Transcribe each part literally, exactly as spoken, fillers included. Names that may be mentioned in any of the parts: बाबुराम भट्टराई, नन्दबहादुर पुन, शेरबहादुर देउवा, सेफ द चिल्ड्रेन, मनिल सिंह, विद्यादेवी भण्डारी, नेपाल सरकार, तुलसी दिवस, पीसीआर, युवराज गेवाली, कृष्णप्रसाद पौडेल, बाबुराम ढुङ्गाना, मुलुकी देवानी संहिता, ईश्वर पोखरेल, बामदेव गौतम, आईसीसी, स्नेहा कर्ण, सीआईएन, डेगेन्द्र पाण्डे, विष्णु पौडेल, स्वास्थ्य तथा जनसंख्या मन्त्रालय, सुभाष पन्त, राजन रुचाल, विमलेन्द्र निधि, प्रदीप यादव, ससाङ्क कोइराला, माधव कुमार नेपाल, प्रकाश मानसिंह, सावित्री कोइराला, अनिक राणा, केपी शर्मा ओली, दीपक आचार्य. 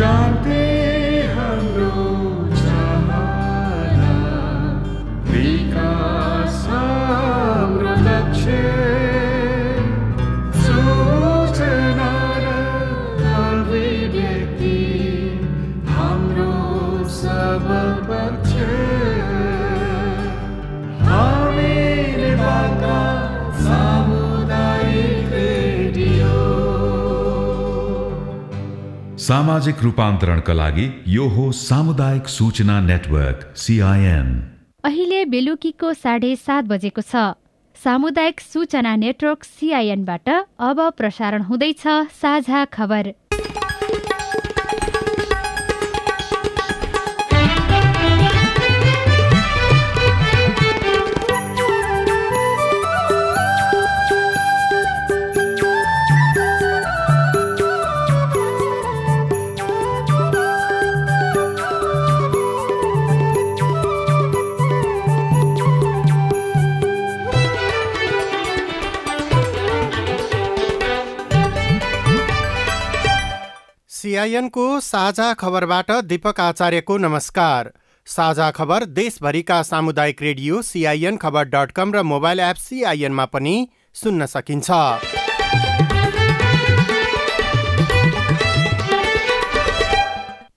शान्ति हाम्रो चाहना, विकास हाम्रो लक्ष्य, सूचना र अभिव्यक्ति हाम्रो सबल पक्ष। हामी नेपालका सामुदायिक रेडियो। सामाजिक रूपान्तरणका लागि यो हो सामुदायिक सूचना नेटवर्क सीआईएन। अहिले बेलुकीको साढे सात बजेको छ। सामुदायिक सूचना नेटवर्क सीआईएनबाट अब प्रसारण हुँदैछ साझा खबर। सीआईएनको साझा खबरबाट दीपक आचार्यको नमस्कार। साझा खबर देशभरिका सामुदायिक रेडियो सीआईएनखबर डट कम र मोबाइल एप सीआईएनमा पनि सुन्न सकिन्छ।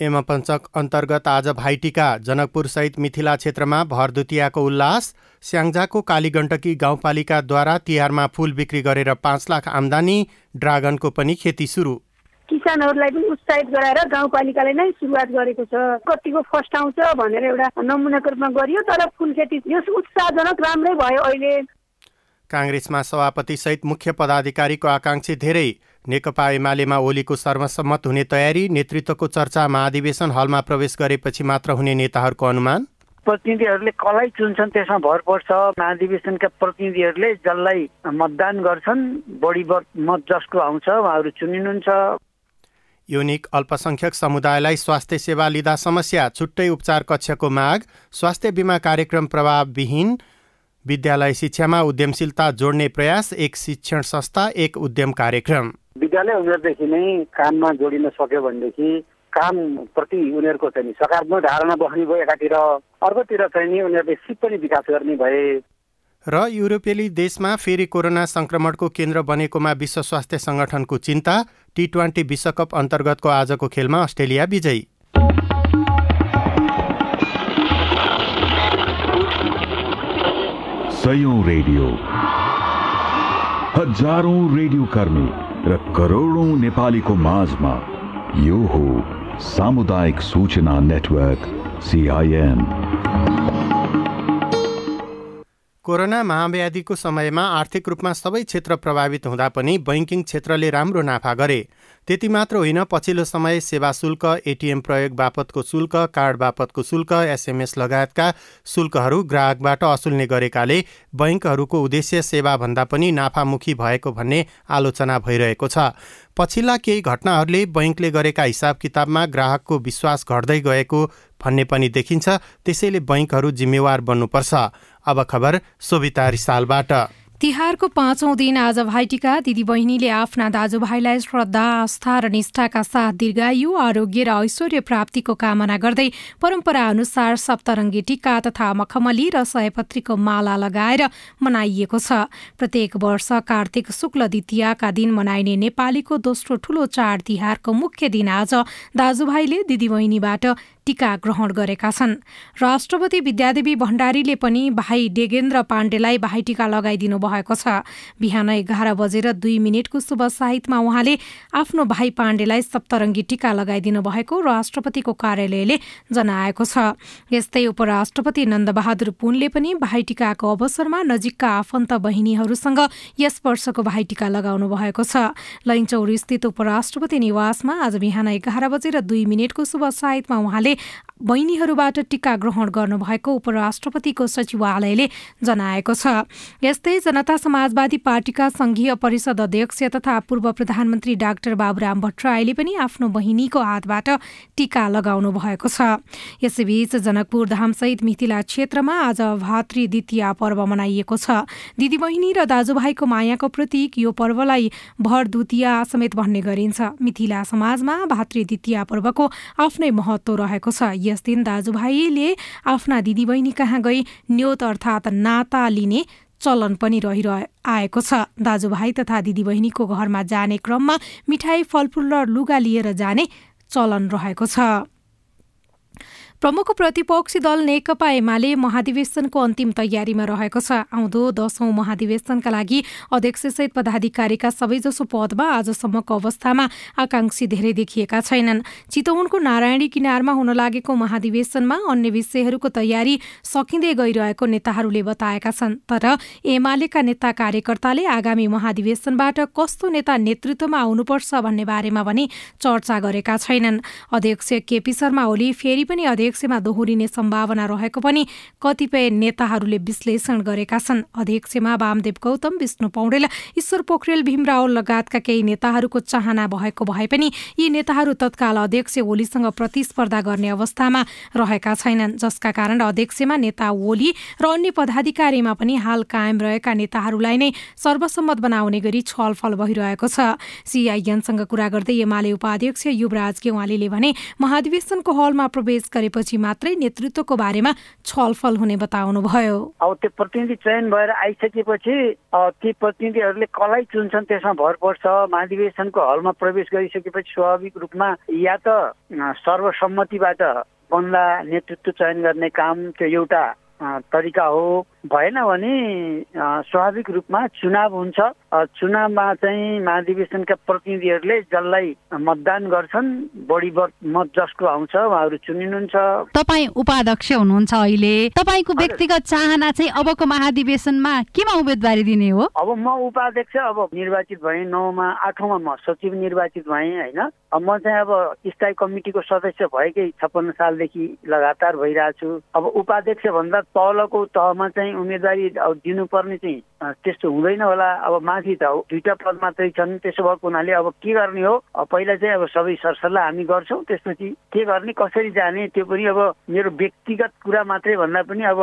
यमपञ्चक अन्तर्गत आज भाइटिका, जनकपुर सहित मिथिला क्षेत्रमा भरदुतियाको उल्लास। स्याङ्जाको कालीगण्डकी गाउँपालिकाद्वारा तिहारमा फूल बिक्री गरेर पाँच लाख आम्दानी, ड्रागनको पनि खेती सुरु। किसानहरूलाई पनि उत्साहित गराएर गाउँपालिकाले नै सुरुवात गरेको छ। कतिको फर्स्ट आउँछ भनेर एउटा नमुनाको रूपमा गरियो, तर फुल खेती यस उत्साहजनक राम्रै भयो। अहिले काङ्ग्रेसमा सभापति सहित मुख्य पदाधिकारीको आकांक्षी धेरै। नेकपा एमालेमा ओलीको सर्वसम्मत हुने तयारी। नेतृत्वको चर्चा महाधिवेशन हलमा प्रवेश गरेपछि मात्र हुने नेताहरूको अनुमान। प्रतिनिधिहरूले कसलाई चुन्छन् त्यसमा भर पर्छ। महाधिवेशनका प्रतिनिधिहरूले जसलाई मतदान गर्छन् बढी मत जसको आउँछ उहाँहरू चुनिनुहुन्छ। युनिक अल्पसंख्यक समुदायलाई स्वास्थ्य सेवा लिँदा समस्या, छुट्टै उपचार कक्षको माग। स्वास्थ्य बीमा कार्यक्रम प्रभावविहीन। विद्यालय शिक्षामा उद्यमशीलता जोड्ने प्रयास, एक शिक्षण संस्था एक उद्यम कार्यक्रम। विद्यालय उमेरदेखि नै काममा जोडिन सक्यो भनेदेखि कामप्रति उनीहरूको चाहिँ सकारात्मक धारणा बस्ने भयो एकातिर, अर्कोतिर चाहिँ नि उनीहरूले सिप पनि विकास गर्ने भए। र युरोपेली देशमा फेरि कोरोना संक्रमणको केन्द्र बनेकोमा विश्व स्वास्थ्य संगठनको चिन्ता। टी ट्वेन्टी विश्वकप अन्तर्गतको आजको खेलमा अस्ट्रेलिया विजयी। सयौं रेडियो, हजारौं रेडियो कर्मी र करोडौं नेपालीको माझमा यो हो सामुदायिक सूचना नेटवर्क सीआईएन। कोरोना महाव्याधिको समयमा आर्थिक रूपमा सबै क्षेत्र प्रभावित हुँदा पनि बैंकिङ क्षेत्रले राम्रो नाफा गरे। त्यति मात्र होइन, पछिल्लो समय सेवा शुल्क, एटिएम प्रयोग बापतको शुल्क, कार्ड बापतको शुल्क, एसएमएस लगायतका शुल्कहरू ग्राहकबाट असुल्ने गरेकाले बैंकहरूको उद्देश्य सेवाभन्दा पनि नाफामुखी भएको भन्ने आलोचना भइरहेको छ। पछिल्ला केही घटनाहरूले बैंकले गरेका हिसाब किताबमा ग्राहकको विश्वास घट्दै गएको भन्ने पनि देखिन्छ। त्यसैले बैंकहरू जिम्मेवार बन्नुपर्छ। अब खबर सोभिता रिसालबाट। तिहारको पाँचौं दिन आज भाइटिका। दिदी बहिनीले आफ्ना दाजुभाइलाई श्रद्धा, आस्था र निष्ठाका साथ दीर्घायु, आरोग्य र ऐश्वर्य प्राप्तिको कामना गर्दै परम्परा अनुसार सप्तरङ्गी टीका तथा मखमली र सयपत्रीको माला लगाएर मनाइएको छ। प्रत्येक वर्ष कार्तिक शुक्ल द्वितीयाका दिन मनाइने नेपालीको दोस्रो ठूलो चाड तिहारको मुख्य दिन आज दाजुभाइले दिदीबहिनीबाट टीका ग्रहण गरेका छन्। राष्ट्रपति विद्यादेवी भण्डारीले पनि भाइ डेगेन्द्र पाण्डेलाई भाइ टीका लगाइदिनु भएको छ। बिहान एघार बजेर दुई मिनटको शुभ साहित्यमा उहाँले आफ्नो भाइ पाण्डेलाई सप्तरङ्गी टीका लगाइदिनु भएको राष्ट्रपतिको कार्यालयले जनाएको छ। यस्तै उपराष्ट्रपति नन्दबहादुर पुनले पनि भाइ टीकाको अवसरमा नजिकका आफन्त बहिनीहरूसँग यस वर्षको भाइ टीका लगाउनु भएको छ। लैनचौरी स्थित उपराष्ट्रपति निवासमा आज बिहान एघार बजेर दुई मिनटको शुभ साहित्यमा उहाँले बहिनीहरूबाट टीका ग्रहण गर्नुभएको उपराष्ट्रपतिको सचिवालयले जनाएको छ। यस्तै जनता समाजवादी पार्टीका संघीय परिषद अध्यक्ष तथा पूर्व प्रधानमन्त्री डाक्टर बाबुराम भट्टराईले पनि आफ्नो बहिनीको हातबाट टीका लगाउनु भएको छ। यसैबीच जनकपुर धामसहित मिथिला क्षेत्रमा आज भातृ द्वितीया पर्व मनाइएको छ। दिदीबहिनी र दाजुभाइको मायाको प्रतीक यो पर्वलाई भरदुतिया समेत भन्ने गरिन्छ। मिथिला समाजमा भातृ द्वितीया पर्वको आफ्नै महत्त्व रहेको छ। यस दिन दाजुभाइले आफ्ना दिदीबहिनी कहाँ गई न्योत अर्थात् नाता लिने चलन पनि रहिरहे आएको छ। दाजुभाइ तथा दिदीबहिनीको घरमा जाने क्रममा मिठाई, फलफूल र लुगा लिएर जाने चलन रहेको छ। प्रमुख प्रतिपक्षी दल नेकपा एमाले महाधिवेशनको अन्तिम तयारीमा रहेको छ। आउँदो दशौं महाधिवेशनका लागि अध्यक्षसहित पदाधिकारीका सबैजसो पदमा आजसम्मको अवस्थामा आकांक्षी धेरै देखिएका छैनन्। चितौनको नारायणी किनारमा हुन लागेको महाधिवेशनमा अन्य विषयहरूको तयारी सकिँदै गइरहेको नेताहरूले बताएका छन्। तर एमालेका नेता कार्यकर्ताले आगामी महाधिवेशनबाट कस्तो नेता नेतृत्वमा आउनुपर्छ भन्ने बारेमा भने चर्चा गरेका छैनन्। अध्यक्ष केपी शर्मा ओली फेरि पनि अध्यक्ष अध्यक्षमा दोहोरिने सम्भावना रहेको पनि कतिपय नेताहरूले विश्लेषण गरेका छन्। अध्यक्षमा बामदेव गौतम, विष्णु पौडेल, ईश्वर पोखरेल, भीमराव लगायतका केही नेताहरूको चाहना भएको भए पनि यी नेताहरू तत्काल अध्यक्ष ओलीसँग प्रतिस्पर्धा गर्ने अवस्थामा रहेका छैनन्, जसका कारण अध्यक्षमा नेता ओली र अन्य पदाधिकारीमा पनि हाल कायम रहेका नेताहरूलाई नै सर्वसम्मत बनाउने गरी छलफल भइरहेको छ। सीआईएनसँग कुरा गर्दै एमाले उपाध्यक्ष युवराज गेवालीले भने महाधिवेशनको हलमा प्रवेश गरेपछि मात्रै नेतृत्वको बारेमा छलफल हुने बताउनुभयो। अब त्यो प्रतिनिधि चयन भएर आइसकेपछि ती प्रतिनिधिहरूले कसलाई चुन्छन् त्यसमा भर पर्छ। महाधिवेशनको हलमा प्रवेश गरिसकेपछि स्वाभाविक रूपमा या त सर्वसम्मतिबाट बन्दा नेतृत्व चयन गर्ने काम त्यो एउटा तरिका हो, भएन भने स्वाभाविक रूपमा चुनाव हुन्छ। चुनावमा चाहिँ महाधिवेशनका प्रतिनिधिहरूले जसलाई मतदान गर्छन् बढी मत जसको आउँछ उहाँहरू चुनिनुहुन्छ। तपाईँ उपाध्यक्ष हुनुहुन्छ, अहिले तपाईँको व्यक्तिगत चाहना चाहिँ अबको महाधिवेशनमा केमा उम्मेदवारी दिने हो? अब म उपाध्यक्ष अब निर्वाचित भएँ, नौमा आठौँमा म सचिव निर्वाचित भएँ होइन। म चाहिँ अब स्थायी कमिटीको सदस्य भएकै छप्पन्न सालदेखि लगातार भइरहेछु। अब उपाध्यक्ष भन्दा तलको तहमा चाहिँ उम्मेदवारी दिनुपर्ने चाहिँ त्यस्तो हुँदैन होला। अब माथि त दुईटा पद मात्रै छन्, त्यसो भएको हुनाले अब के गर्ने हो? पहिला चाहिँ अब सबै सरसल्लाह हामी गर्छौँ, त्यसपछि के गर्ने कसरी जाने त्यो पनि अब मेरो व्यक्तिगत कुरा मात्रै भन्दा पनि अब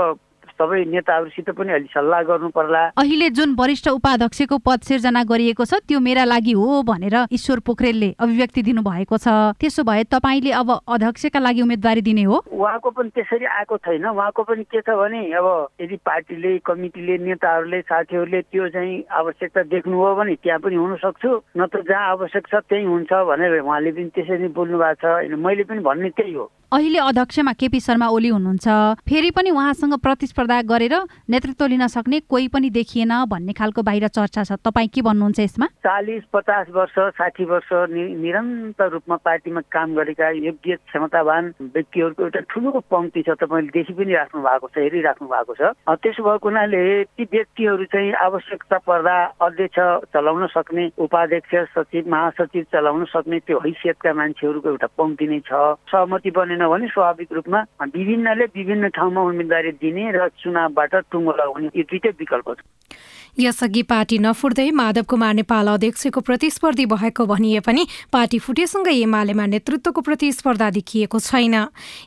सबै नेताहरूसित पनि अलि सल्लाह गर्नु पर्ला। अहिले जुन वरिष्ठ उपाध्यक्षको पद सिर्जना गरिएको छ त्यो मेरा लागि हो भनेर ईश्वर पोखरेलले अभिव्यक्ति दिनु भएको छ। त्यसो भए तपाईँले अब अध्यक्षका लागि उम्मेदवारी दिने हो? उहाँको पनि त्यसरी आएको छैन। उहाँको पनि के छ भने अब यदि पार्टीले, कमिटीले, नेताहरूले, साथीहरूले त्यो चाहिँ आवश्यकता देख्नु हो भने त्यहाँ पनि हुन सक्छु, नत्र जहाँ आवश्यक छ त्यही हुन्छ भनेर उहाँले पनि त्यसरी बोल्नु भएको छ होइन। मैले पनि भन्ने त्यही हो। अहिले अध्यक्षमा केपी शर्मा ओली हुनुहुन्छ, फेरि पनि उहाँसँग प्रतिस्पर्धा गरेर नेतृत्व लिन सक्ने कोही पनि देखिएन भन्ने खालको बाहिर चर्चा छ। तपाईँ के भन्नुहुन्छ यसमा? चालिस पचास वर्ष साठी वर्ष निरन्तर रूपमा पार्टीमा काम गरेका योग्य क्षमतावान व्यक्तिहरूको एउटा ठुलो पङ्क्ति छ, तपाईँले देखि पनि राख्नु भएको छ, हेरिराख्नु भएको छ। त्यसो भएको हुनाले ती व्यक्तिहरू चाहिँ आवश्यकता पर्दा अध्यक्ष चलाउन सक्ने, उपाध्यक्ष, सचिव, महासचिव चलाउन सक्ने त्यो हैसियतका मान्छेहरूको एउटा पङ्क्ति नै छ। सहमति बने भने स्वाभाविक रूपमा विभिन्नले विभिन्न ठाउँमा उम्मेदवारी दिने र चुनावबाट टुङ्गो लगाउने यी दुईटै विकल्प छ। यसअघि पार्टी नफुट्दै माधव कुमार नेपाल अध्यक्षको प्रतिस्पर्धी भएको भनिए पनि पार्टी फुटेसँगै एमालेमा नेतृत्वको प्रतिस्पर्धा देखिएको छैन।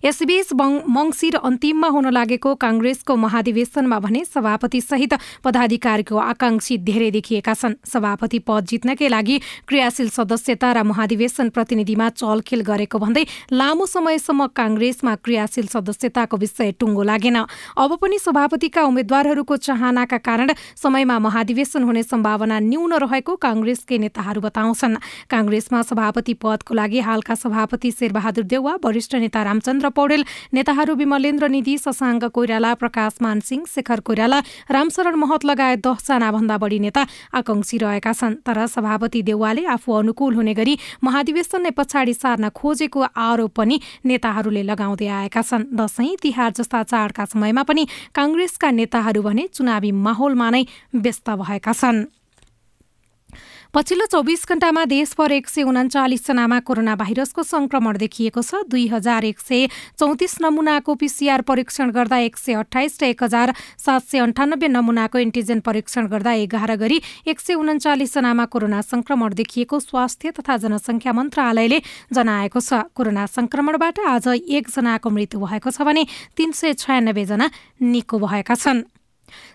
यसबीच मङ्सिर अन्तिममा हुन लागेको काङ्ग्रेसको महाधिवेशनमा भने सभापति सहित पदाधिकारीको आकांक्षी धेरै देखिएका छन्। सभापति पद जित्नकै लागि क्रियाशील सदस्यता र महाधिवेशन प्रतिनिधिमा चलखेल गरेको भन्दै लामो समयसम्म काङ्ग्रेसमा क्रियाशील सदस्यताको विषय टुङ्गो लागेन। अब पनि सभापतिका उम्मेद्वारहरूको चाहनाका कारण समयमा महाधिवेशन हुने सम्भावना न्यून रहेको कांग्रेसकै नेताहरू बताउँछन्। कांग्रेसमा सभापति पदको लागि हालका सभापति शेरबहादुर देउवा, वरिष्ठ नेता रामचन्द्र पौडेल, नेताहरू विमलेन्द्र निधि, ससाङ्क कोइराला, प्रकाश मानसिंह, शेखर कोइराला, रामसरन महत लगायत दसजना भन्दा बढी नेता आकांक्षी रहेका छन्। तर सभापति देउवाले आफू अनुकूल हुने गरी महाधिवेशनले पछाडि सार्न खोजेको आरोप पनि नेताहरूले लगाउँदै आएका छन्। दशैं, तिहार जस्ता चाडका समयमा पनि कांग्रेसका नेताहरू भने चुनावी माहौलमा नै व्यस्त भएका छन्। पछिल्लो चौबिस घण्टामा देशभर एक सय उनाचालिस जनामा कोरोना भाइरसको संक्रमण देखिएको छ। दुई हजार एक सय चौतिस नमुनाको पीसीआर परीक्षण गर्दा एक सय अठाइस र एक हजार सात सय अन्ठानब्बे नमुनाको एन्टिजेन परीक्षण गर्दा एघार गरी एक सय उनाचालिस जनामा कोरोना संक्रमण देखिएको स्वास्थ्य तथा जनसंख्या मन्त्रालयले जनाएको छ। कोरोना संक्रमणबाट आज एकजनाको मृत्यु भएको छ भने तीन सय छयानब्बे जना निको भएका छन्।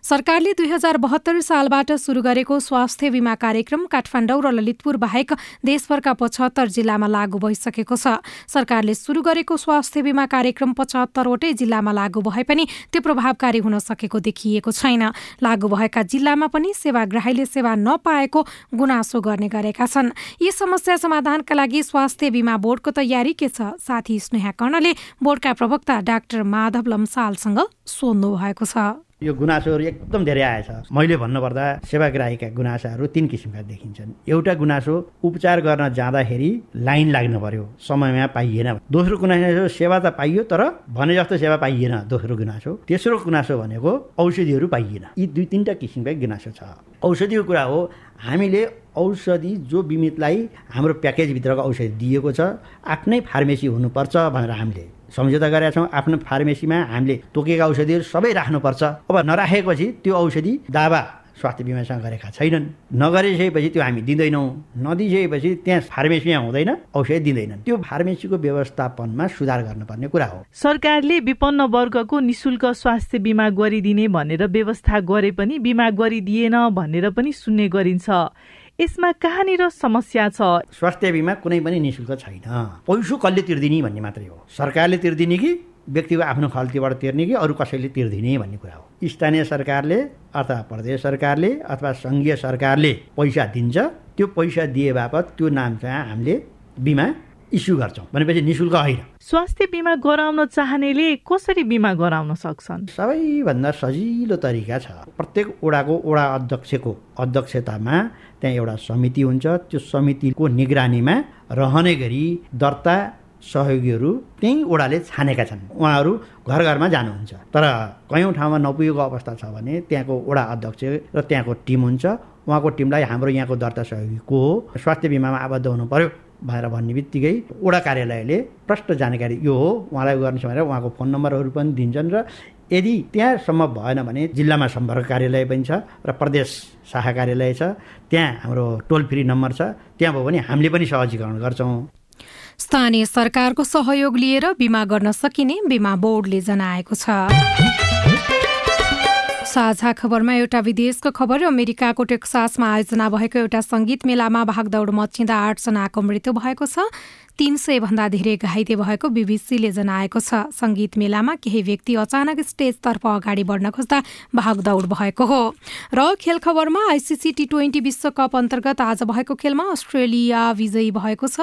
सरकारले दुई हजार बहत्तर सालबाट शुरू गरेको स्वास्थ्य बीमा कार्यक्रम काठमाडौँ र ललितपुर बाहेक देशभरका पचहत्तर जिल्लामा लागू भइसकेको छ। सरकारले शुरू गरेको स्वास्थ्य बीमा कार्यक्रम पचहत्तरवटै जिल्लामा लागू भए पनि त्यो प्रभावकारी हुन सकेको देखिएको छैन। लागू भएका जिल्लामा पनि सेवाग्राहीले सेवा नपाएको गुनासो गर्ने गरेका छन्। यी समस्या समाधानका लागि स्वास्थ्य बीमा बोर्डको तयारी के छ? साथी स्नेहा कर्णले बोर्डका प्रवक्ता डाक्टर माधव लम्सालसँग सोध्नु भएको छ। यो गुनासोहरू एकदम धेरै आएछ। मैले भन्नुपर्दा सेवाग्राहीका गुनासाहरू तीन किसिमका देखिन्छन्। एउटा गुनासो उपचार गर्न जाँदाखेरि लाइन लाग्नु पर्यो, समयमा पाइएन। दोस्रो गुनासो सेवा त पाइयो तर भने जस्तो सेवा पाइएन, दोस्रो गुनासो। तेस्रो गुनासो भनेको औषधिहरू पाइएन। यी दुई तिनवटा किसिमका गुनासो छ। औषधिको कुरा हो, हामीले औषधि जो बिमितलाई हाम्रो प्याकेजभित्रको औषधि दिएको छ आफ्नै फार्मेसी हुनुपर्छ भनेर हामीले सम्झौता गरेका छौँ। आफ्नो फार्मेसीमा हामीले तोकेका औषधिहरू सबै राख्नुपर्छ। अब नराखेपछि त्यो औषधि दावा स्वास्थ्य बिमासँग गरेका छैनन्, नगरिसकेपछि त्यो हामी दिँदैनौँ, नदिसकेपछि त्यहाँ फार्मेसीमा हुँदैन, औषधि दिँदैनन्। त्यो फार्मेसीको व्यवस्थापनमा सुधार गर्नुपर्ने कुरा हो। सरकारले विपन्न वर्गको निशुल्क स्वास्थ्य बिमा गरिदिने भनेर व्यवस्था गरे पनि बिमा गरिदिएन भनेर पनि सुन्ने गरिन्छ। यसमा कहाँनिर समस्या छ? स्वास्थ्य बिमा कुनै पनि निशुल्क छैन। पैसो कसले तिर्दिने भन्ने मात्रै हो। सरकारले तिर्दिने कि व्यक्तिको आफ्नो खल्तीबाट तिर्ने कि अरू कसैले तिर्दिने भन्ने कुरा हो। स्थानीय सरकारले अथवा प्रदेश सरकारले अथवा सङ्घीय सरकारले पैसा दिन्छ। त्यो पैसा दिए बापत त्यो नाम चाहिँ हामीले बिमा इस्यु गर्छौँ, भनेपछि निशुल्क होइन। स्वास्थ्य बिमा गराउन चाहनेले कसरी बिमा गराउन सक्छन्? सबैभन्दा सजिलो तरिका छ, प्रत्येक वडाको वडा अध्यक्षको अध्यक्षतामा त्यहाँ एउटा समिति हुन्छ। त्यो समितिको निगरानीमा रहने गरी दर्ता सहयोगीहरू त्यही ओडाले छानेका छन्। उहाँहरू घर घरमा जानुहुन्छ, तर कयौँ ठाउँमा नपुगेको अवस्था छ भने त्यहाँको ओडा अध्यक्ष र त्यहाँको टिम हुन्छ। उहाँको टिमलाई हाम्रो यहाँको दर्ता सहयोगी को हो, स्वास्थ्य बिमामा आबद्ध हुनु पर्यो भनेर भन्ने बित्तिकै ओडा कार्यालयले प्रष्ट जानकारी यो हो उहाँलाई गर्नुहोस् भनेर उहाँको फोन नम्बरहरू पनि दिन्छन्। र यदि त्यहाँ सम्भव भएन भने जिल्लामा सम्पर्क कार्यालय पनि छ र प्रदेश शाखा कार्यालय छ। त्यहाँ हाम्रो टोल फ्री नम्बर छ, त्यहाँ भयो भने हामीले पनि सहजीकरण गर्छौँ। स्थानीय सरकारको सहयोग लिएर बिमा गर्न सकिने बिमा बोर्डले जनाएको छ। साझा खबरमा एउटा विदेशको खबर। अमेरिकाको टेक्सासमा आयोजना भएको एउटा संगीत मेलामा भागदौड मचिँदा आठजनाको मृत्यु भएको छ, तीन सय भन्दा धेरै घाइते भएको बीबीसीले जनाएको छ। संगीत मेलामा केही व्यक्ति अचानक स्टेजतर्फ अगाडि बढ्न खोज्दा भागदौड भएको हो। र खेल खबरमा आईसीसी टी ट्वेन्टी विश्वकप अन्तर्गत आज भएको खेलमा अस्ट्रेलिया विजयी भएको छ।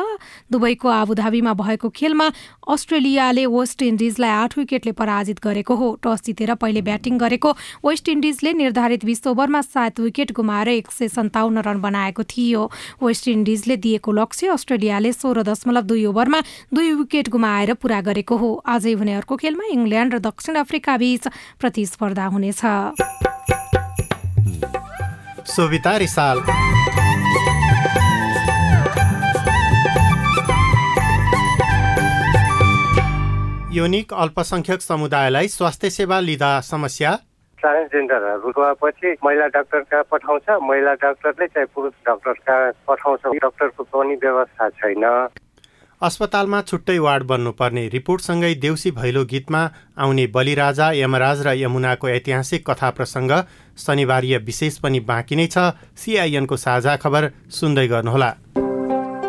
दुबईको आबुधाबीमा भएको खेलमा अस्ट्रेलियाले वेस्ट इन्डिजलाई आठ विकेटले पराजित गरेको हो। टस जितेर पहिले ब्याटिङ गरेको वेस्ट इन्डिजले निर्धारित बीस ओभरमा सात विकेट गुमाएर एक सय सन्ताउन्न रन बनाएको थियो। वेस्ट इन्डिजले दिएको लक्ष्य अस्ट्रेलियाले सोह्र दशमलव दुई ओभरमा दुई विकेट गुमाएर पूरा गरेको हो। आजै हुने अर्को खेलमा इङ्ल्यान्ड र दक्षिण अफ्रिका बीच प्रतिस्पर्धा हुनेछ। यूनिक अल्पसंख्यक समुदायलाई स्वास्थ्य सेवा लिँदा समस्या। ट्रान्सजेन्डरहरू गएपछि महिला डाक्टर कहाँ पठाउँछ, महिला डाक्टरले चाहिँ पुरुष डाक्टर कहाँ पठाउँछ, डाक्टरको पनि व्यवस्था छैन। अस्पतालमा छुट्टै वार्ड बन्नुपर्ने। रिपोर्टसँगै देउसी भैलो गीतमा आउने बलिराजा, यमराज र यमुनाको ऐतिहासिक कथा प्रसङ्ग शनिबारीय विशेष पनि बाँकी नै छ। सीआईएनको साझा खबर सुन्दै गर्नुहोला।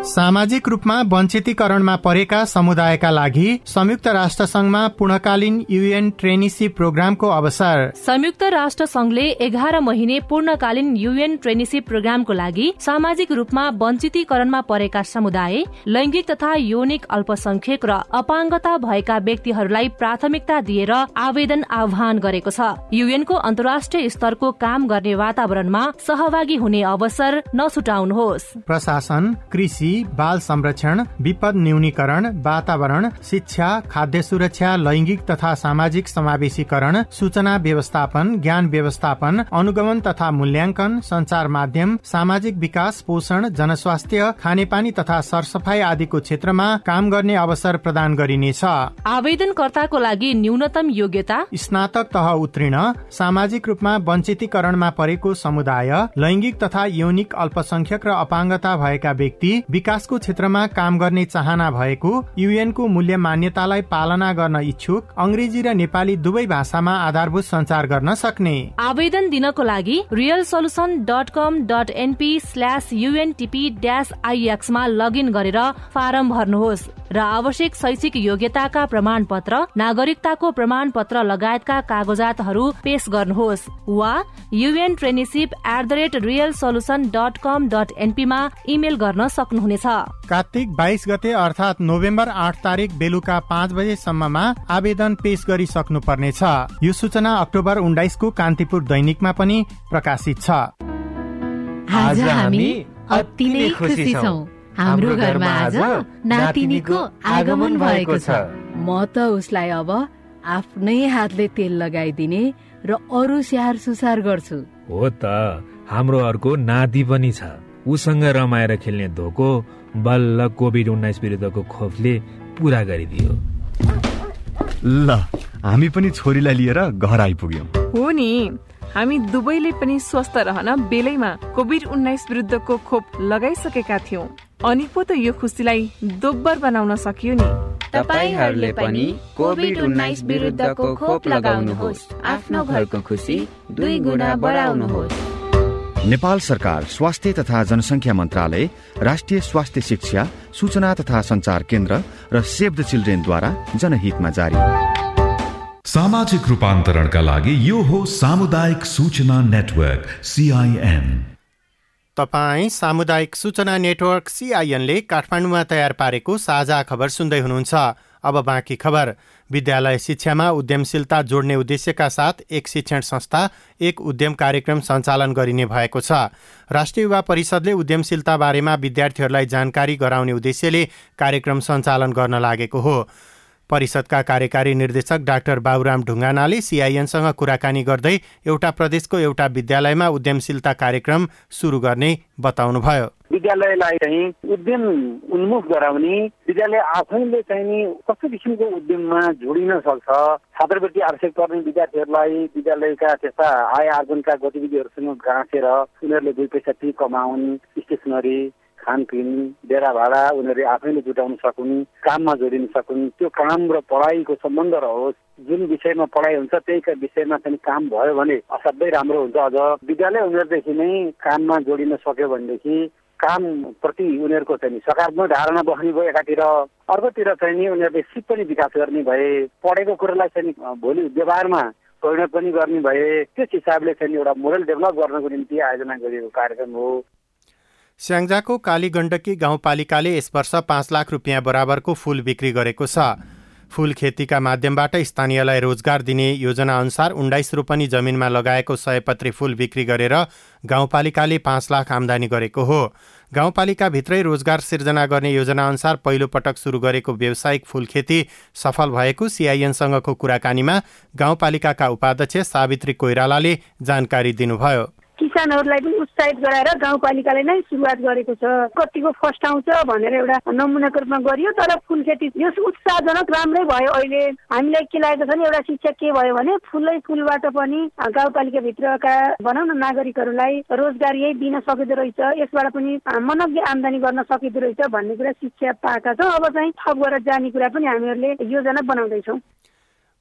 सामाजिक रूपमा वञ्चितीकरणमा परेका समुदायका लागि संयुक्त राष्ट्र संघमा पूर्णकालीन यूएन ट्रेनीशिप प्रोग्रामको अवसर। संयुक्त राष्ट्र संघले एघार महिने पूर्णकालीन यूएन ट्रेनीशिप प्रोग्रामको लागि सामाजिक रूपमा वञ्चितीकरणमा परेका समुदाय, लैंगिक तथा यौनिक अल्पसंख्यक र अपाङ्गता भएका व्यक्तिहरूलाई प्राथमिकता दिएर आवेदन आह्वान गरेको छ। यूएनको अन्तर्राष्ट्रिय स्तरको काम गर्ने वातावरणमा सहभागी हुने अवसर नछुटाउनुहोस्। प्रशासन, कृषि, गतिविधि, बाल संरक्षण, विपद न्यूनीकरण, वातावरण, शिक्षा, खाद्य सुरक्षा, लैंगिक तथा सामाजिक समावेशीकरण, सूचना व्यवस्थापन, ज्ञान व्यवस्थापन, अनुगमन तथा मूल्याङ्कन, संचार माध्यम, सामाजिक विकास, पोषण, जनस्वास्थ्य, खानेपानी तथा सरसफाई आदिको क्षेत्रमा काम गर्ने अवसर प्रदान गरिनेछ। आवेदनकर्ताको लागि न्यूनतम योग्यता: स्नातक तह उत्तीर्ण, सामाजिक रूपमा वञ्चितीकरणमा परेको समुदाय, लैंगिक तथा यौनिक अल्पसंख्यक र अपाङ्गता भएका व्यक्ति, विकासको क्षेत्रमा काम गर्ने चाहना भएको, युएनको मूल्य मान्यतालाई पालना गर्न इच्छुक, अंग्रेजी र नेपाली दुवै भाषामा आधारभूत संचार गर्न सक्ने। आवेदन दिनको लागि real solution dot com dot NP slash UNTP dash IX मा लगइन गरेर फारम भर्नुहोस् र आवश्यक शैक्षिक योग्यताका प्रमाणपत्र, नागरिकताको प्रमाणपत्र लगायतका कागजातहरू पेश गर्नुहोस् वा UN traineeship at the rate real solution dot com dot NP मा इमेल गर्न सक्नुहुनेछ। कार्तिक बाइस गते अर्थात् नोभेम्बर आठ तारिक बेलुका पाँच बजेसम्ममा आवेदन पेश गरिसक्नु पर्नेछ। यो सूचना अक्टोबर उन्नाइस को कान्तिपुर दैनिकमा पनि प्रकाशित छ। आज हामी अति नै खुसी छौं, हाम्रो घरमा आज नातिनीको आगमन भएको छ। म त उसलाई अब आफ्नै हातले तेल लगाइदिने र अरू स्याहार सुसार गर्छु। हो त, हाम्रो अर्को नाति पनि छ, उसँग रमाएर खेल्ने धोको बल्ल कोभिड उन्नाइस विरुद्धको खोपले पूरा गरिदियो। ल, हामी पनि छोरीलाई लिएर घर आइपुग्यौं। हो नि, हामी दुवैले पनि स्वस्थ रहन बेलैमा कोभिड उन्नाइस विरुद्धको खोप लगाइसकेका थियौं। अनि पो त यो खुसीलाई दोब्बर बनाउन सकियो नि। तपाईहरुले पनि कोभिड उन्नाइस विरुद्धको खोप लगाउनुहोस्, आफ्नो घरको खुसी दुई गुणा बढाउनुहोस्। नेपाल सरकार, स्वास्थ्य तथा जनसंख्या मन्त्रालय, राष्ट्रिय स्वास्थ्य शिक्षा सूचना तथा संचार केन्द्र र सेफ द चिल्ड्रेनद्वारा जनहितमा जारी। सामाजिक रूपान्तरणका लागि यो हो सामुदायिक सूचना नेटवर्क सीआईएन। तपाईँ सामुदायिक सूचना नेटवर्क सीआईएनले काठमाडौँमा तयार पारेको साझा खबर सुन्दै हुनुहुन्छ। अब बाँकी खबर। विद्यालय शिक्षामा उद्यमशीलता जोड्ने उद्देश्यका साथ एक शिक्षण संस्था एक उद्यम कार्यक्रम सञ्चालन गरिने भएको छ। राष्ट्रिय युवा परिषदले उद्यमशीलता बारेमा विद्यार्थीहरूलाई जानकारी गराउने उद्देश्यले कार्यक्रम सञ्चालन गर्न लागेको हो। परिषदका कार्यकारी निर्देशक डाक्टर बाबुराम ढुङ्गानाले सीआईएनसँग कुराकानी गर्दै एउटा प्रदेशको एउटा विद्यालयमा उद्यमशीलता कार्यक्रम सुरु गर्ने बताउनुभयो। विद्यालयलाई चाहिँ उद्यम उन्मुख गराउने, विद्यालय आफैले चाहिँ कस्तो किसिमको उद्यममा जोडिन सक्छ, छात्रवृत्ति आवश्यक पर्ने विद्यार्थीहरूलाई विद्यालयका त्यस्ता आय आर्जनका गतिविधिहरूसँग गाँसेर उनीहरूले दुई पैसा ती कमाउन्, स्टेसनरी, खानपिन, डेरा भाडा उनीहरूले आफैले जुटाउन सकुन्, काममा जोडिन सकुन्, त्यो काम र पढाइको सम्बन्ध रहोस्। जुन विषयमा पढाइ हुन्छ त्यही विषयमा चाहिँ काम भयो भने असाध्यै राम्रो हुन्छ। अझ विद्यालय उनीहरूदेखि नै काममा जोडिन सक्यो भनेदेखि कामप्रति उनीहरूको चाहिँ सकारात्मक धारणा बस्ने भयो एकातिर, अर्कोतिर चाहिँ नि उनीहरूले सिप पनि विकास गर्ने भए, पढेको कुरालाई चाहिँ भोलि व्यवहारमा परिणत पनि गर्ने भए। त्यस हिसाबले चाहिँ एउटा मोडल डेभलप गर्नको निम्ति आयोजना गरिएको कार्यक्रम हो। स्याङ्जाको कालीगण्डकी गाउँपालिकाले यस वर्ष पाँच लाख रुपियाँ बराबरको फूल बिक्री गरेको छ। फूल खेतीका माध्यमबाट स्थानीयलाई रोजगार दिने योजना अनुसार उन्नाइस रोपनी जमिनमा लगाएको सयपत्री फूल बिक्री गरेर गाउँपालिकाले पाँच लाख आम्दानी गरेको हो। गाउँपालिकाभित्रै रोजगार सिर्जना गर्ने योजना अनुसार पहिलो पटक सुरु गरेको व्यावसायिक फूल खेती सफल भएको सीआईएनसँगको कुराकानीमा गाउँपालिकाका उपाध्यक्ष सावित्री कोइरालाले जानकारी दिनुभयो। किसानहरूलाई पनि उत्साहित गराएर गाउँपालिकाले नै सुरुवात गरेको छ। कतिको फर्स्ट आउँछ भनेर एउटा नमुनाको रूपमा गरियो, तर फुल खेती यो उत्साहजनक राम्रै भयो। अहिले हामीलाई के लागेको छ भने एउटा शिक्षा के भयो भने फुलै फुलबाट पनि गाउँपालिकाभित्रका भनौँ न नागरिकहरूलाई रोजगार यही दिन सकिँदो रहेछ, यसबाट पनि मनज्ञ आम्दानी गर्न सकिँदो रहेछ भन्ने कुरा शिक्षा पाएका छौँ। अब चाहिँ थप गरेर जाने कुरा पनि हामीहरूले योजना बनाउँदैछौँ।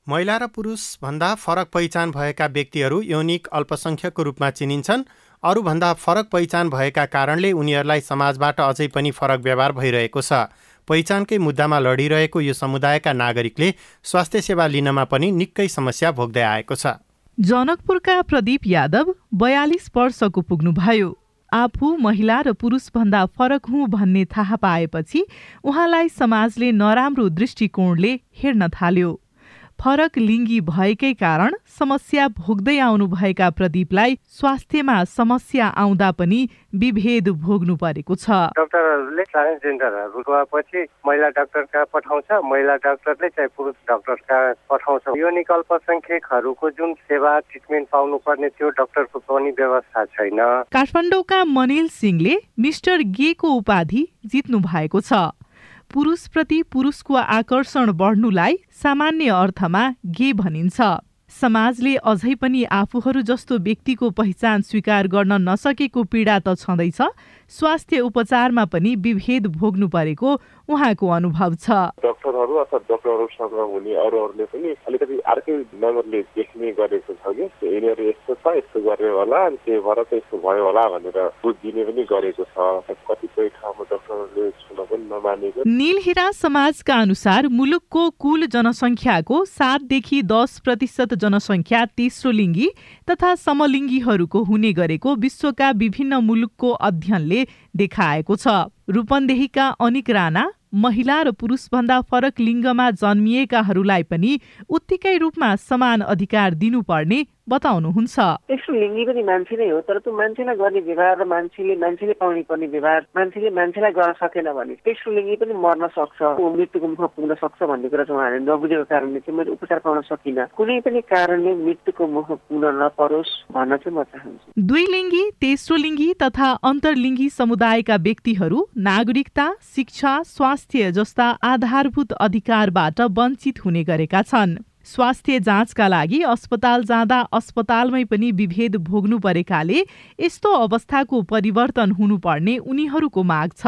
महिला र पुरुषभन्दा फरक पहिचान भएका व्यक्तिहरू यौनिक अल्पसंख्यकको रूपमा चिनिन्छन्। अरूभन्दा फरक पहिचान भएका कारणले उनीहरूलाई समाजबाट अझै पनि फरक व्यवहार भइरहेको छ। पहिचानकै मुद्दामा लडिरहेको यो समुदायका नागरिकले स्वास्थ्य सेवा लिनमा पनि निकै समस्या भोग्दै आएको छ। जनकपुरका प्रदीप यादव बयालिस वर्षको पुग्नुभयो। आफू महिला र पुरुषभन्दा फरक हुँ भन्ने थाहा पाएपछि उहाँलाई समाजले नराम्रो दृष्टिकोणले हेर्न थाल्यो। फरक लिङ्गी भएकै कारण समस्या भोग्दै आउनुभएका प्रदीपलाई स्वास्थ्यमा समस्या आउँदा पनि विभेद भोग्नु परेको छ। डाक्टरहरूले ट्रान्सजेन्डरहरू भएपछि महिला डाक्टर कहाँ पठाउँछ, महिला डाक्टरले चाहिँ पुरुष डाक्टर कहाँ पठाउँछ। योनिकल अल्पसंख्यकहरूको जुन सेवा ट्रिटमेन्ट पाउनु पर्ने त्यो डाक्टरको पनि व्यवस्था छैन। काठमाडौँका मनिल सिंहले मिस्टर गेको उपाधि जित्नु भएको छ। पुरुषप्रति पुरुषको आकर्षण बढ्नुलाई सामान्य अर्थमा गे भनिन्छ। समाजले अझै पनि आफूहरू जस्तो व्यक्तिको पहिचान स्वीकार गर्न नसकेको पीडा त छँदैछ, स्वास्थ्य उपचारमा पनि विभेद भोग्नु परेको उहाँको अनुभव छ। डाक्टरहरू अथवा डाक्टरहरूसँग हुने अरूहरूले पनि अलिकति अर्कै नजरले देख्ने गरेको छ कि यिनीहरू यस्तो छ, यस्तो गर्ने होला, अनि त्यही भएर त यस्तो भयो होला भनेर बुझिदिने पनि गरेको छ। कतिपय ठाउँमा डाक्टरहरूले सुन्न पनि नमानेको। नीलहिरा समाजका अनुसार मुलुकको कुल जनसङ्ख्याको सातदेखि दस प्रतिशत जनसङ्ख्या तेस्रो लिङ्गी तथा समलिङ्गीहरूको हुने गरेको विश्वका विभिन्न मुलुकको अध्ययनले देखाएको छ। रूपन्देहीका अनिक राणा महिला र पुरुषभन्दा फरक लिङ्गमा जन्मिएकाहरूलाई पनि उत्तिकै रूपमा समान अधिकार दिनुपर्ने बताउनुहुन्छ। तेस्रो लिङ्गी पनि मान्छे नै हो, तर त्यो मान्छेलाई गर्ने व्यवहार र मान्छेले मान्छेले पाउनु पर्ने व्यवहार मान्छेले मान्छेलाई गर्न सकेन भने तेस्रो लिङ्गी पनि मर्न सक्छ, मृत्युको मुखमा पुग्न सक्छ भन्ने कुरा चाहिँ उहाँहरूले नबुझेको कारणले चाहिँ मैले उपचार पाउन सकिनँ। कुनै पनि कारणले मृत्युको मुखमा पुग्न नपरोस् भन्न चाहिँ म चाहन्छु। दुई लिङ्गी, तेस्रो लिङ्गी तथा अन्तर्लिङ्गी समुदायका व्यक्तिहरू नागरिकता, शिक्षा, स्वास्थ्य जस्ता आधारभूत अधिकारबाट वञ्चित हुने गरेका छन्। स्वास्थ्य जाँचका लागि अस्पताल जाँदा अस्पतालमै पनि विभेद भोग्नु परेकाले यस्तो अवस्थाको परिवर्तन हुनुपर्ने उनीहरूको माग छ।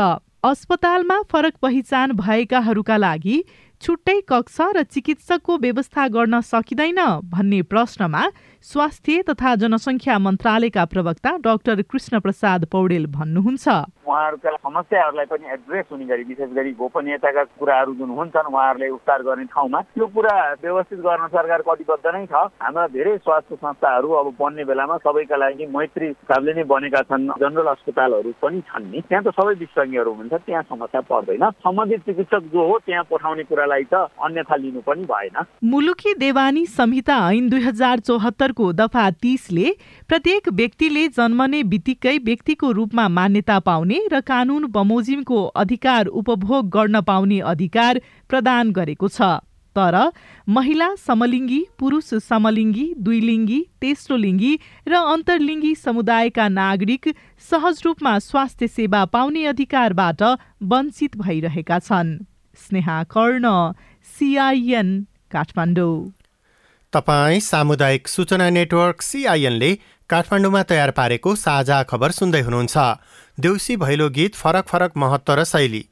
अस्पतालमा फरक पहिचान भएकाहरूका लागि छुट्टै कक्ष र चिकित्सकको व्यवस्था गर्न सकिँदैन भन्ने प्रश्नमा स्वास्थ्य तथा जनसंख्या मन्त्रालयका प्रवक्ता डाक्टर कृष्णप्रसाद पौडेल भन्नुहुन्छ। उहाँहरूका समस्याहरूलाई पनि एड्रेस हुने गरी विशेष गरी गोपनीयताका कुराहरू जुन हुन्छन् उहाँहरूले उपचार गर्ने ठाउँमा त्यो कुरा व्यवस्थित गर्न सरकार कटिबद्ध नै छ। हाम्रा धेरै स्वास्थ्य संस्थाहरू अब बन्ने बेलामा सबैका लागि मैत्री हिसाबले नै बनेका छन्। जनरल अस्पतालहरू पनि छन् नि, त्यहाँ त सबै विशेषज्ञहरू हुन्छ, त्यहाँ समस्या पर्दैन। सम्बन्धित चिकित्सक जो हो त्यहाँ पठाउने कुरा अन्यथा लिनु पनि भएन। मुलुकी देवानी संहिता ऐन दुई हजार चौहत्तरको दफा तीसले प्रत्येक व्यक्तिले जन्मने बित्तिकै व्यक्तिको रूपमा मान्यता पाउने र कानून बमोजिमको अधिकार उपभोग गर्न पाउने अधिकार प्रदान गरेको छ। तर महिला समलिङ्गी, पुरुष समलिङ्गी, दुई लिङ्गी, तेस्रो लिङ्गी र अन्तर्लिङ्गी समुदायका नागरिक सहज रूपमा स्वास्थ्य सेवा पाउने अधिकारबाट वञ्चित भइरहेका छन्। स्नेहा कर्ण, सीआईएन, काठमाडौँ। तपाईँ सामुदायिक सूचना नेटवर्क सीआईएनले काठमाडौँमा तयार पारेको साझा खबर सुन्दै हुनुहुन्छ। देउसी भैलो गीत फरक फरक महत्त्व र शैली।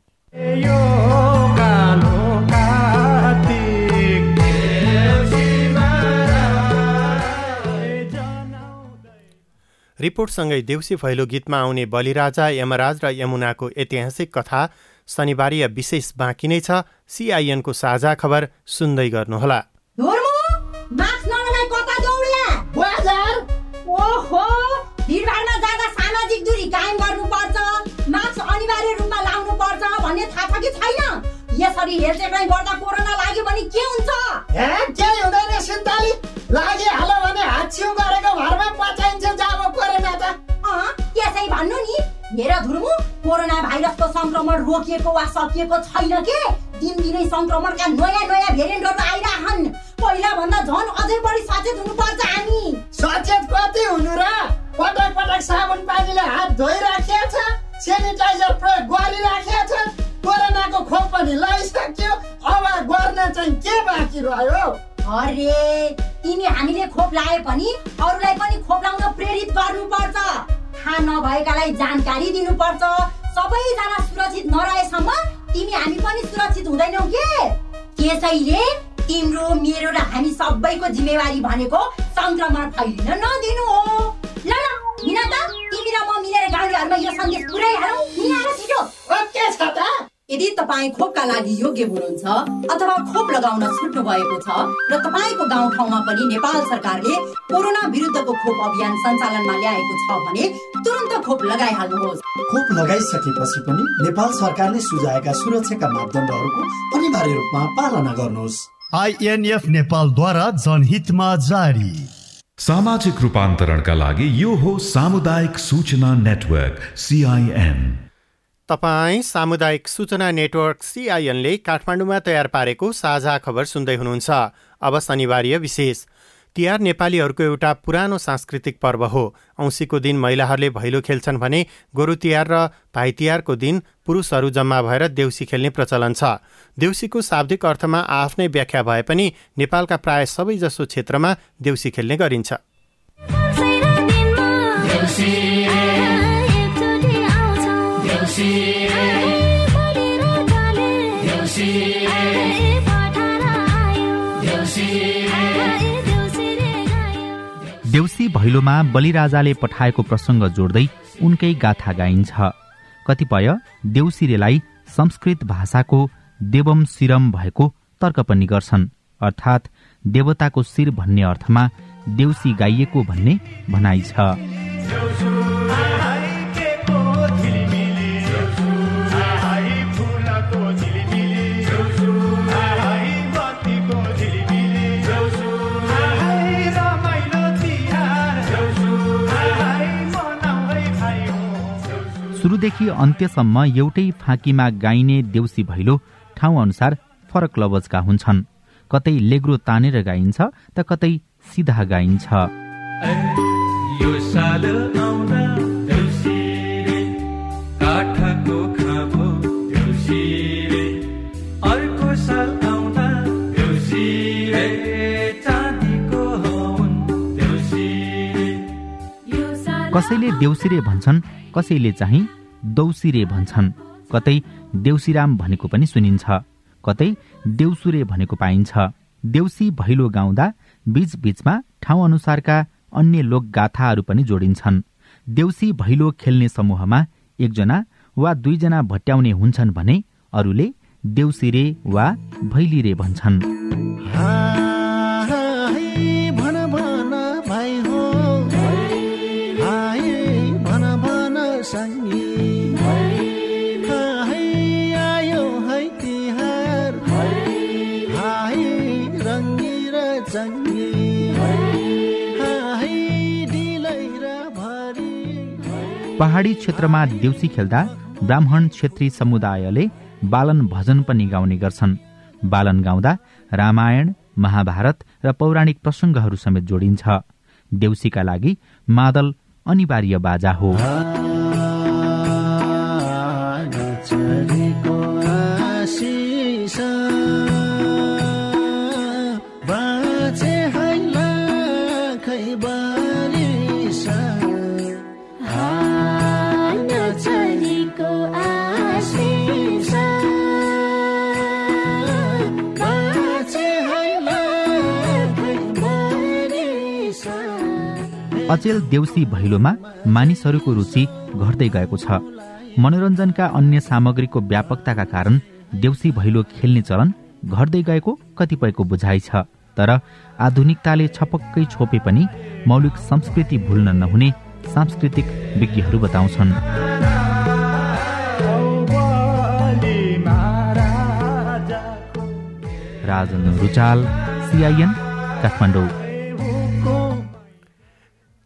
रिपोर्टसँगै देउसी भैलो गीतमा आउने बलिराजा, यमराज र यमुनाको ऐतिहासिक कथा शनिबारीय विशेष बाँकी नै छ। सीआईएनको साझा खबर सुन्दै गर्नुहोला। मेरो धुर्मु कोरोना भाइरसको संक्रमण रोकिएको वा सकिएको छैन के। दिनदिनै संक्रमणका नयाँ नयाँ भेरिएन्टहरू आइराछन्। पहिला भन्दा झन् अझै बढी सचेत हुनुपर्छ हामी। सचेत कति हुनु र? पटक पटक साबुन पानीले हात धोइराखेका छ, सेनिटाइजर प्रयोग गरिराखेका छ, कोरोनाको खोप पनि लगाइसक्यो, अब गर्न चाहिँ के बाँकी रह्यो? अरे तिमी हामीले खोप लाए पनि अरूलाई पनि खोप लाउन प्रेरित गर्नुपर्छ। थाहा नभएकालाई जानकारी दिनुपर्छ। सबैजना सुरक्षित नरहेसम्म तिमी हामी पनि सुरक्षित हुँदैनौ के। त्यसैले तिम्रो, मेरो र हामी सबैको जिम्मेवारी भनेको संक्रमण फैलिन नदिनु हो। ल ल हिँड त, तिमी र म मिलेर गाउँघरमा यो सन्देश पुर्याइहालौँ। हिँड छिटो। ओके छ त। यदि तपाईँ खोपका लागि योग्य हुनुहुन्छ अथवा खोप लगाउन छुट्नु भएको छ र तपाईँको गाउँठाउँमा पनि नेपाल सरकारले कोरोना विरुद्धको खोप अभियान सञ्चालनमा ल्याएको छ भने तुरन्त खोप लगाइहाल्नुहोस्। खोप लगाइसकेपछि पनि नेपाल सरकारले सुझाएका सुरक्षाका मापदण्डहरूको अनिवार्य रूपमा पालना गर्नुहोस्। आईएनएफ नेपालद्वारा जनहितमा जारी सामाजिक रूपान्तरणका लागि यो हो सामुदायिक सूचना नेटवर्क सीआईएन। तपाईँ सामुदायिक सूचना नेटवर्क सीआईएनले काठमाडौँमा तयार पारेको साझा खबर सुन्दै हुनुहुन्छ। अब शनिबारीय विशेष। तिहार नेपालीहरूको एउटा पुरानो सांस्कृतिक पर्व हो। औँसीको दिन महिलाहरूले भैलो खेल्छन् भने गोरु तिहार र भाइ तिहारको दिन पुरुषहरू जम्मा भएर देउसी खेल्ने प्रचलन छ। देउसीको शाब्दिक अर्थमा आफ्नै व्याख्या भए पनि नेपालका प्राय सबैजसो क्षेत्रमा देउसी खेल्ने गरिन्छ। देउसी भैलोमा बलिराजाले पठाएको प्रसंग जोड्दै उनकै गाथा गाइन्छ। कतिपय देउसीरेलाई संस्कृत भाषाको देवम शिरम भएको तर्क पनि गर्छन्, अर्थात् देवताको शिर भन्ने अर्थमा देउसी गाइएको भन्ने भनाइ छ। सुरुदेखि अन्त्यसम्म एउटै फाँकीमा गाइने देउसी भैलो ठाउँ अनुसार फरक लवजका हुन्छन्। कतै लेग्रो तानेर गाइन्छ त कतै सिधा गाइन्छ। कसैले देउसिरे भन्छन्, कसैले चाहिँ दौसिरे भन्छन्। कतै देउसीराम भनेको पनि सुनिन्छ, कतै देउसुरे भनेको पाइन्छ। देउसी भैलो गाउँदा बीच बीचमा ठाउँ अनुसारका अन्य लोकगाथाहरू पनि जोडिन्छन्। देउसी भैलो खेल्ने समूहमा एकजना वा दुईजना भट्याउने हुन्छन् भने अरूले देउसिरे वा भैलिरे भन्छन्। पहाडी क्षेत्रमा देउसी खेल्दा ब्राह्मण क्षेत्री समुदायले बालन भजन पनि गाउने गर्छन्। बालन गाउँदा रामायण, महाभारत र पौराणिक प्रसङ्गहरू समेत जोडिन्छ। देउसीका लागि मादल अनिवार्य बाजा हो। अचेल देउसी भैलोमा मानिसहरूको रुचि घट्दै गएको छ। मनोरञ्जनका अन्य सामग्रीको व्यापकताका कारण देउसी भैलो खेल्ने चलन घट्दै गएको कतिपयको बुझाइ छ। तर आधुनिकताले छपक्कै छोपे पनि मौलिक संस्कृति भुल्न नहुने सांस्कृतिक विज्ञहरू बताउँछन्। राजन रुचाल, सीआईएन, काठमाडौँ।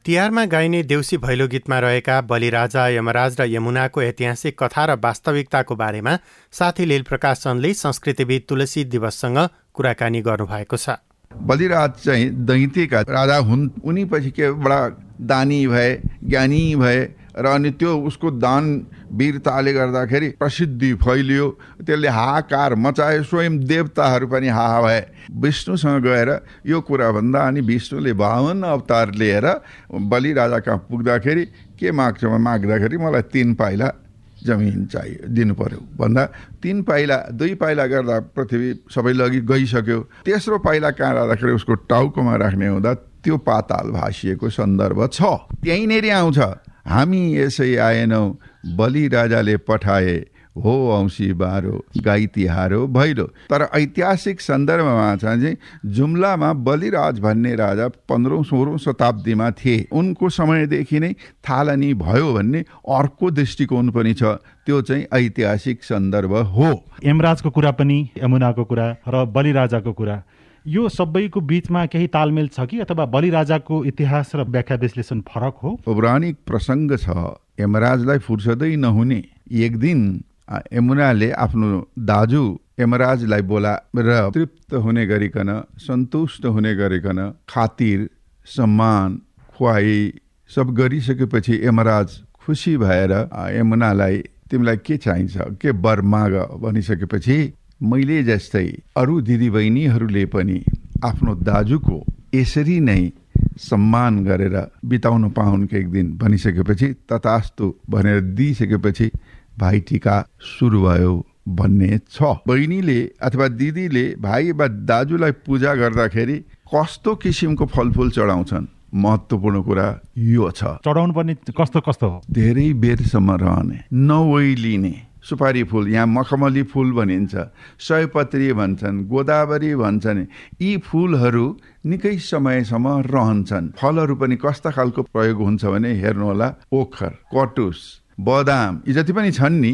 तिहारमा गाइने देउसी भैलो गीतमा रहेका बलिराजा, यमराज र यमुनाको ऐतिहासिक कथा र वास्तविकताको बारेमा साथी लील प्रकाशनले संस्कृतिविद तुलसी दिवससँग कुराकानी गर्नुभएको छ। बलिराज चाहिँ दैत्यका राजा हुन्। उनी पछि के बडा दानी भए, ज्ञानी भए र अनि त्यो उसको दान वीरताले गर्दाखेरि प्रसिद्धि फैलियो। त्यसले हाहाकार मचायो, स्वयं देवताहरू पनि हाहा भए। विष्णुसँग गएर यो कुरा भन्दा अनि विष्णुले बावन्न अवतार लिएर बलिराजा कहाँ पुग्दाखेरि के माग्छ माग्दाखेरि मलाई तीन पाइला जमिन चाहियो दिनु पर्यो भन्दा तीन पाइला दुई पाइला गर्दा पृथ्वी सबै लगि गइसक्यो। तेस्रो पाइला कहाँ राख्दाखेरि उसको टाउकोमा राख्ने हुँदा त्यो पाताल भासिएको सन्दर्भ छ। त्यहीँनेरि आउँछ, हामी यसै आएनौँ, बलिराजाले पठाए हो औँसी बारो गाई तिहारो भैलो। तर ऐतिहासिक सन्दर्भमा चाहिँ जुम्लामा बलिराज भन्ने राजा पन्ध्रौँ सोह्रौँ शताब्दीमा थिए। उनको समयदेखि नै थालनी भयो भन्ने अर्को दृष्टिकोण पनि छ, त्यो चाहिँ ऐतिहासिक सन्दर्भ हो। यमराजको कुरा पनि, यमुनाको कुरा र बलिराजाको कुरा, यो सबैको बीचमा केही तालमेल छ कि अथवा बलिराजाको इतिहास र व्याख्या विश्लेषण फरक हो? पौराणिक प्रसङ्ग छ, यमराजलाई फुर्सदै नहुने। एक दिन यमुनाले आफ्नो दाजु यमराजलाई बोला र तृप्त हुने गरिकन, सन्तुष्ट हुने गरिकन खातिर, सम्मान, खुवाई सब गरिसकेपछि यमराज खुसी भएर यमुनालाई तिमीलाई के चाहिन्छ, के वर माग भनिसकेपछि मैले जस्तै अरू दिदीबहिनीहरूले पनि आफ्नो दाजुको यसरी नै सम्मान गरेर बिताउन पाउन् एक दिन भनिसकेपछि तथास्तु भनेर दिइसकेपछि भाइटिका सुरु भयो भन्ने छ। बहिनीले अथवा दिदीले भाइ वा दाजुलाई पूजा गर्दाखेरि कस्तो किसिमको फलफुल चढाउँछन्, महत्त्वपूर्ण कुरा यो छ। चढाउनु पर्ने कस्तो कस्तो हो? धेरै बेरसम्म रहने, नओइलिने सुपारी फुल, यहाँ मखमली फुल भनिन्छ, सयपत्री भन्छन्, गोदावरी भन्छन्, यी फुलहरू निकै समयसम्म रहन्छन्। फलहरू पनि कस्ता खालको प्रयोग हुन्छ भने हेर्नुहोला, ओखर, कटुस, बदाम, यी जति पनि छन् नि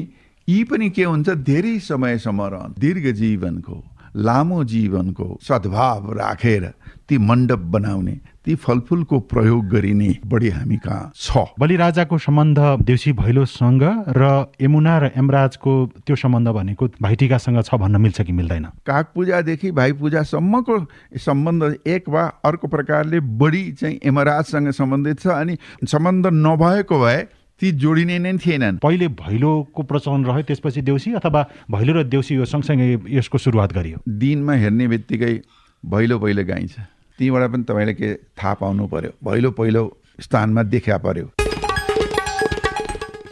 यी पनि के हुन्छ, धेरै समयसम्म रहन्। दीर्घ जीवनको, लामो जीवनको सद्भाव राखेर ती मण्डप बनाउने, ती फलफुलको प्रयोग गरिने बढी हामी कहाँ छ। बलिराजाको सम्बन्ध देउसी भैलोसँग र यमुना र यमराजको त्यो सम्बन्ध भनेको भाइटिकासँग छ भन्न मिल्छ कि मिल्दैन? काग पूजादेखि भाइ पूजासम्मको सम्बन्ध एक वा अर्को प्रकारले बढी चाहिँ यमराजसँग सम्बन्धित छ। अनि सम्बन्ध नभएको भए ती जोडिने नै थिएनन्। पहिले भैलोको प्रचलन रह्यो, त्यसपछि देउसी, अथवा भैलो र देउसी यो सँगसँगै यसको सुरुवात गरियो। दिनमा हेर्ने बित्तिकै भैलो पहिलो गाइन्छ, तीबाट पनि तपाईँले के थाहा पाउनु पर्यो, भैलो पहिलो स्थानमा देखा पर्यो।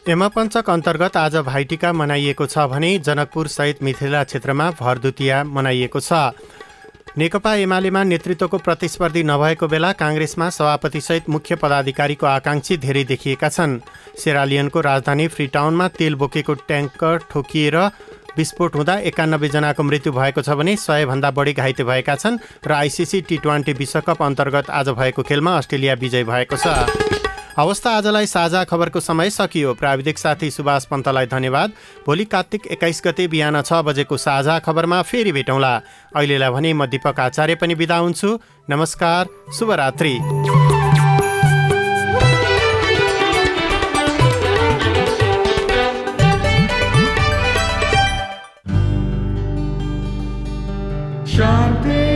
यमापञ्चक अन्तर्गत आज भाइटिका मनाइएको छ भने जनकपुर सहित मिथिला क्षेत्रमा भरदुतिया मनाइएको छ। नेकपा एमालेमा नेतृत्वको प्रतिस्पर्धी नभएको बेला काङ्ग्रेसमा सभापतिसहित मुख्य पदाधिकारीको आकाङ्क्षी धेरै देखिएका छन्। सेरालियनको राजधानी फ्रीटाउनमा तेल बोकेको ट्याङ्कर ठोकिएर विस्फोट हुँदा एकानब्बे जनाको मृत्यु भएको छ भने सयभन्दा बढी घाइते भएका छन् र आईसीसी टी ट्वेन्टी विश्वकप अन्तर्गत आज भएको खेलमा अस्ट्रेलिया विजयी भएको छ। अवस्था आजलाई साझा खबरको समय सकियो। प्राविधिक साथी सुभाष पन्तलाई धन्यवाद। भोलि कार्तिक एक्काइस गते बिहान छ बजेको साझा खबरमा फेरि भेटौँला। अहिलेलाई भने म दीपक आचार्य पनि बिदा हुन्छु। नमस्कार, शुभरात्रि। शान्ति।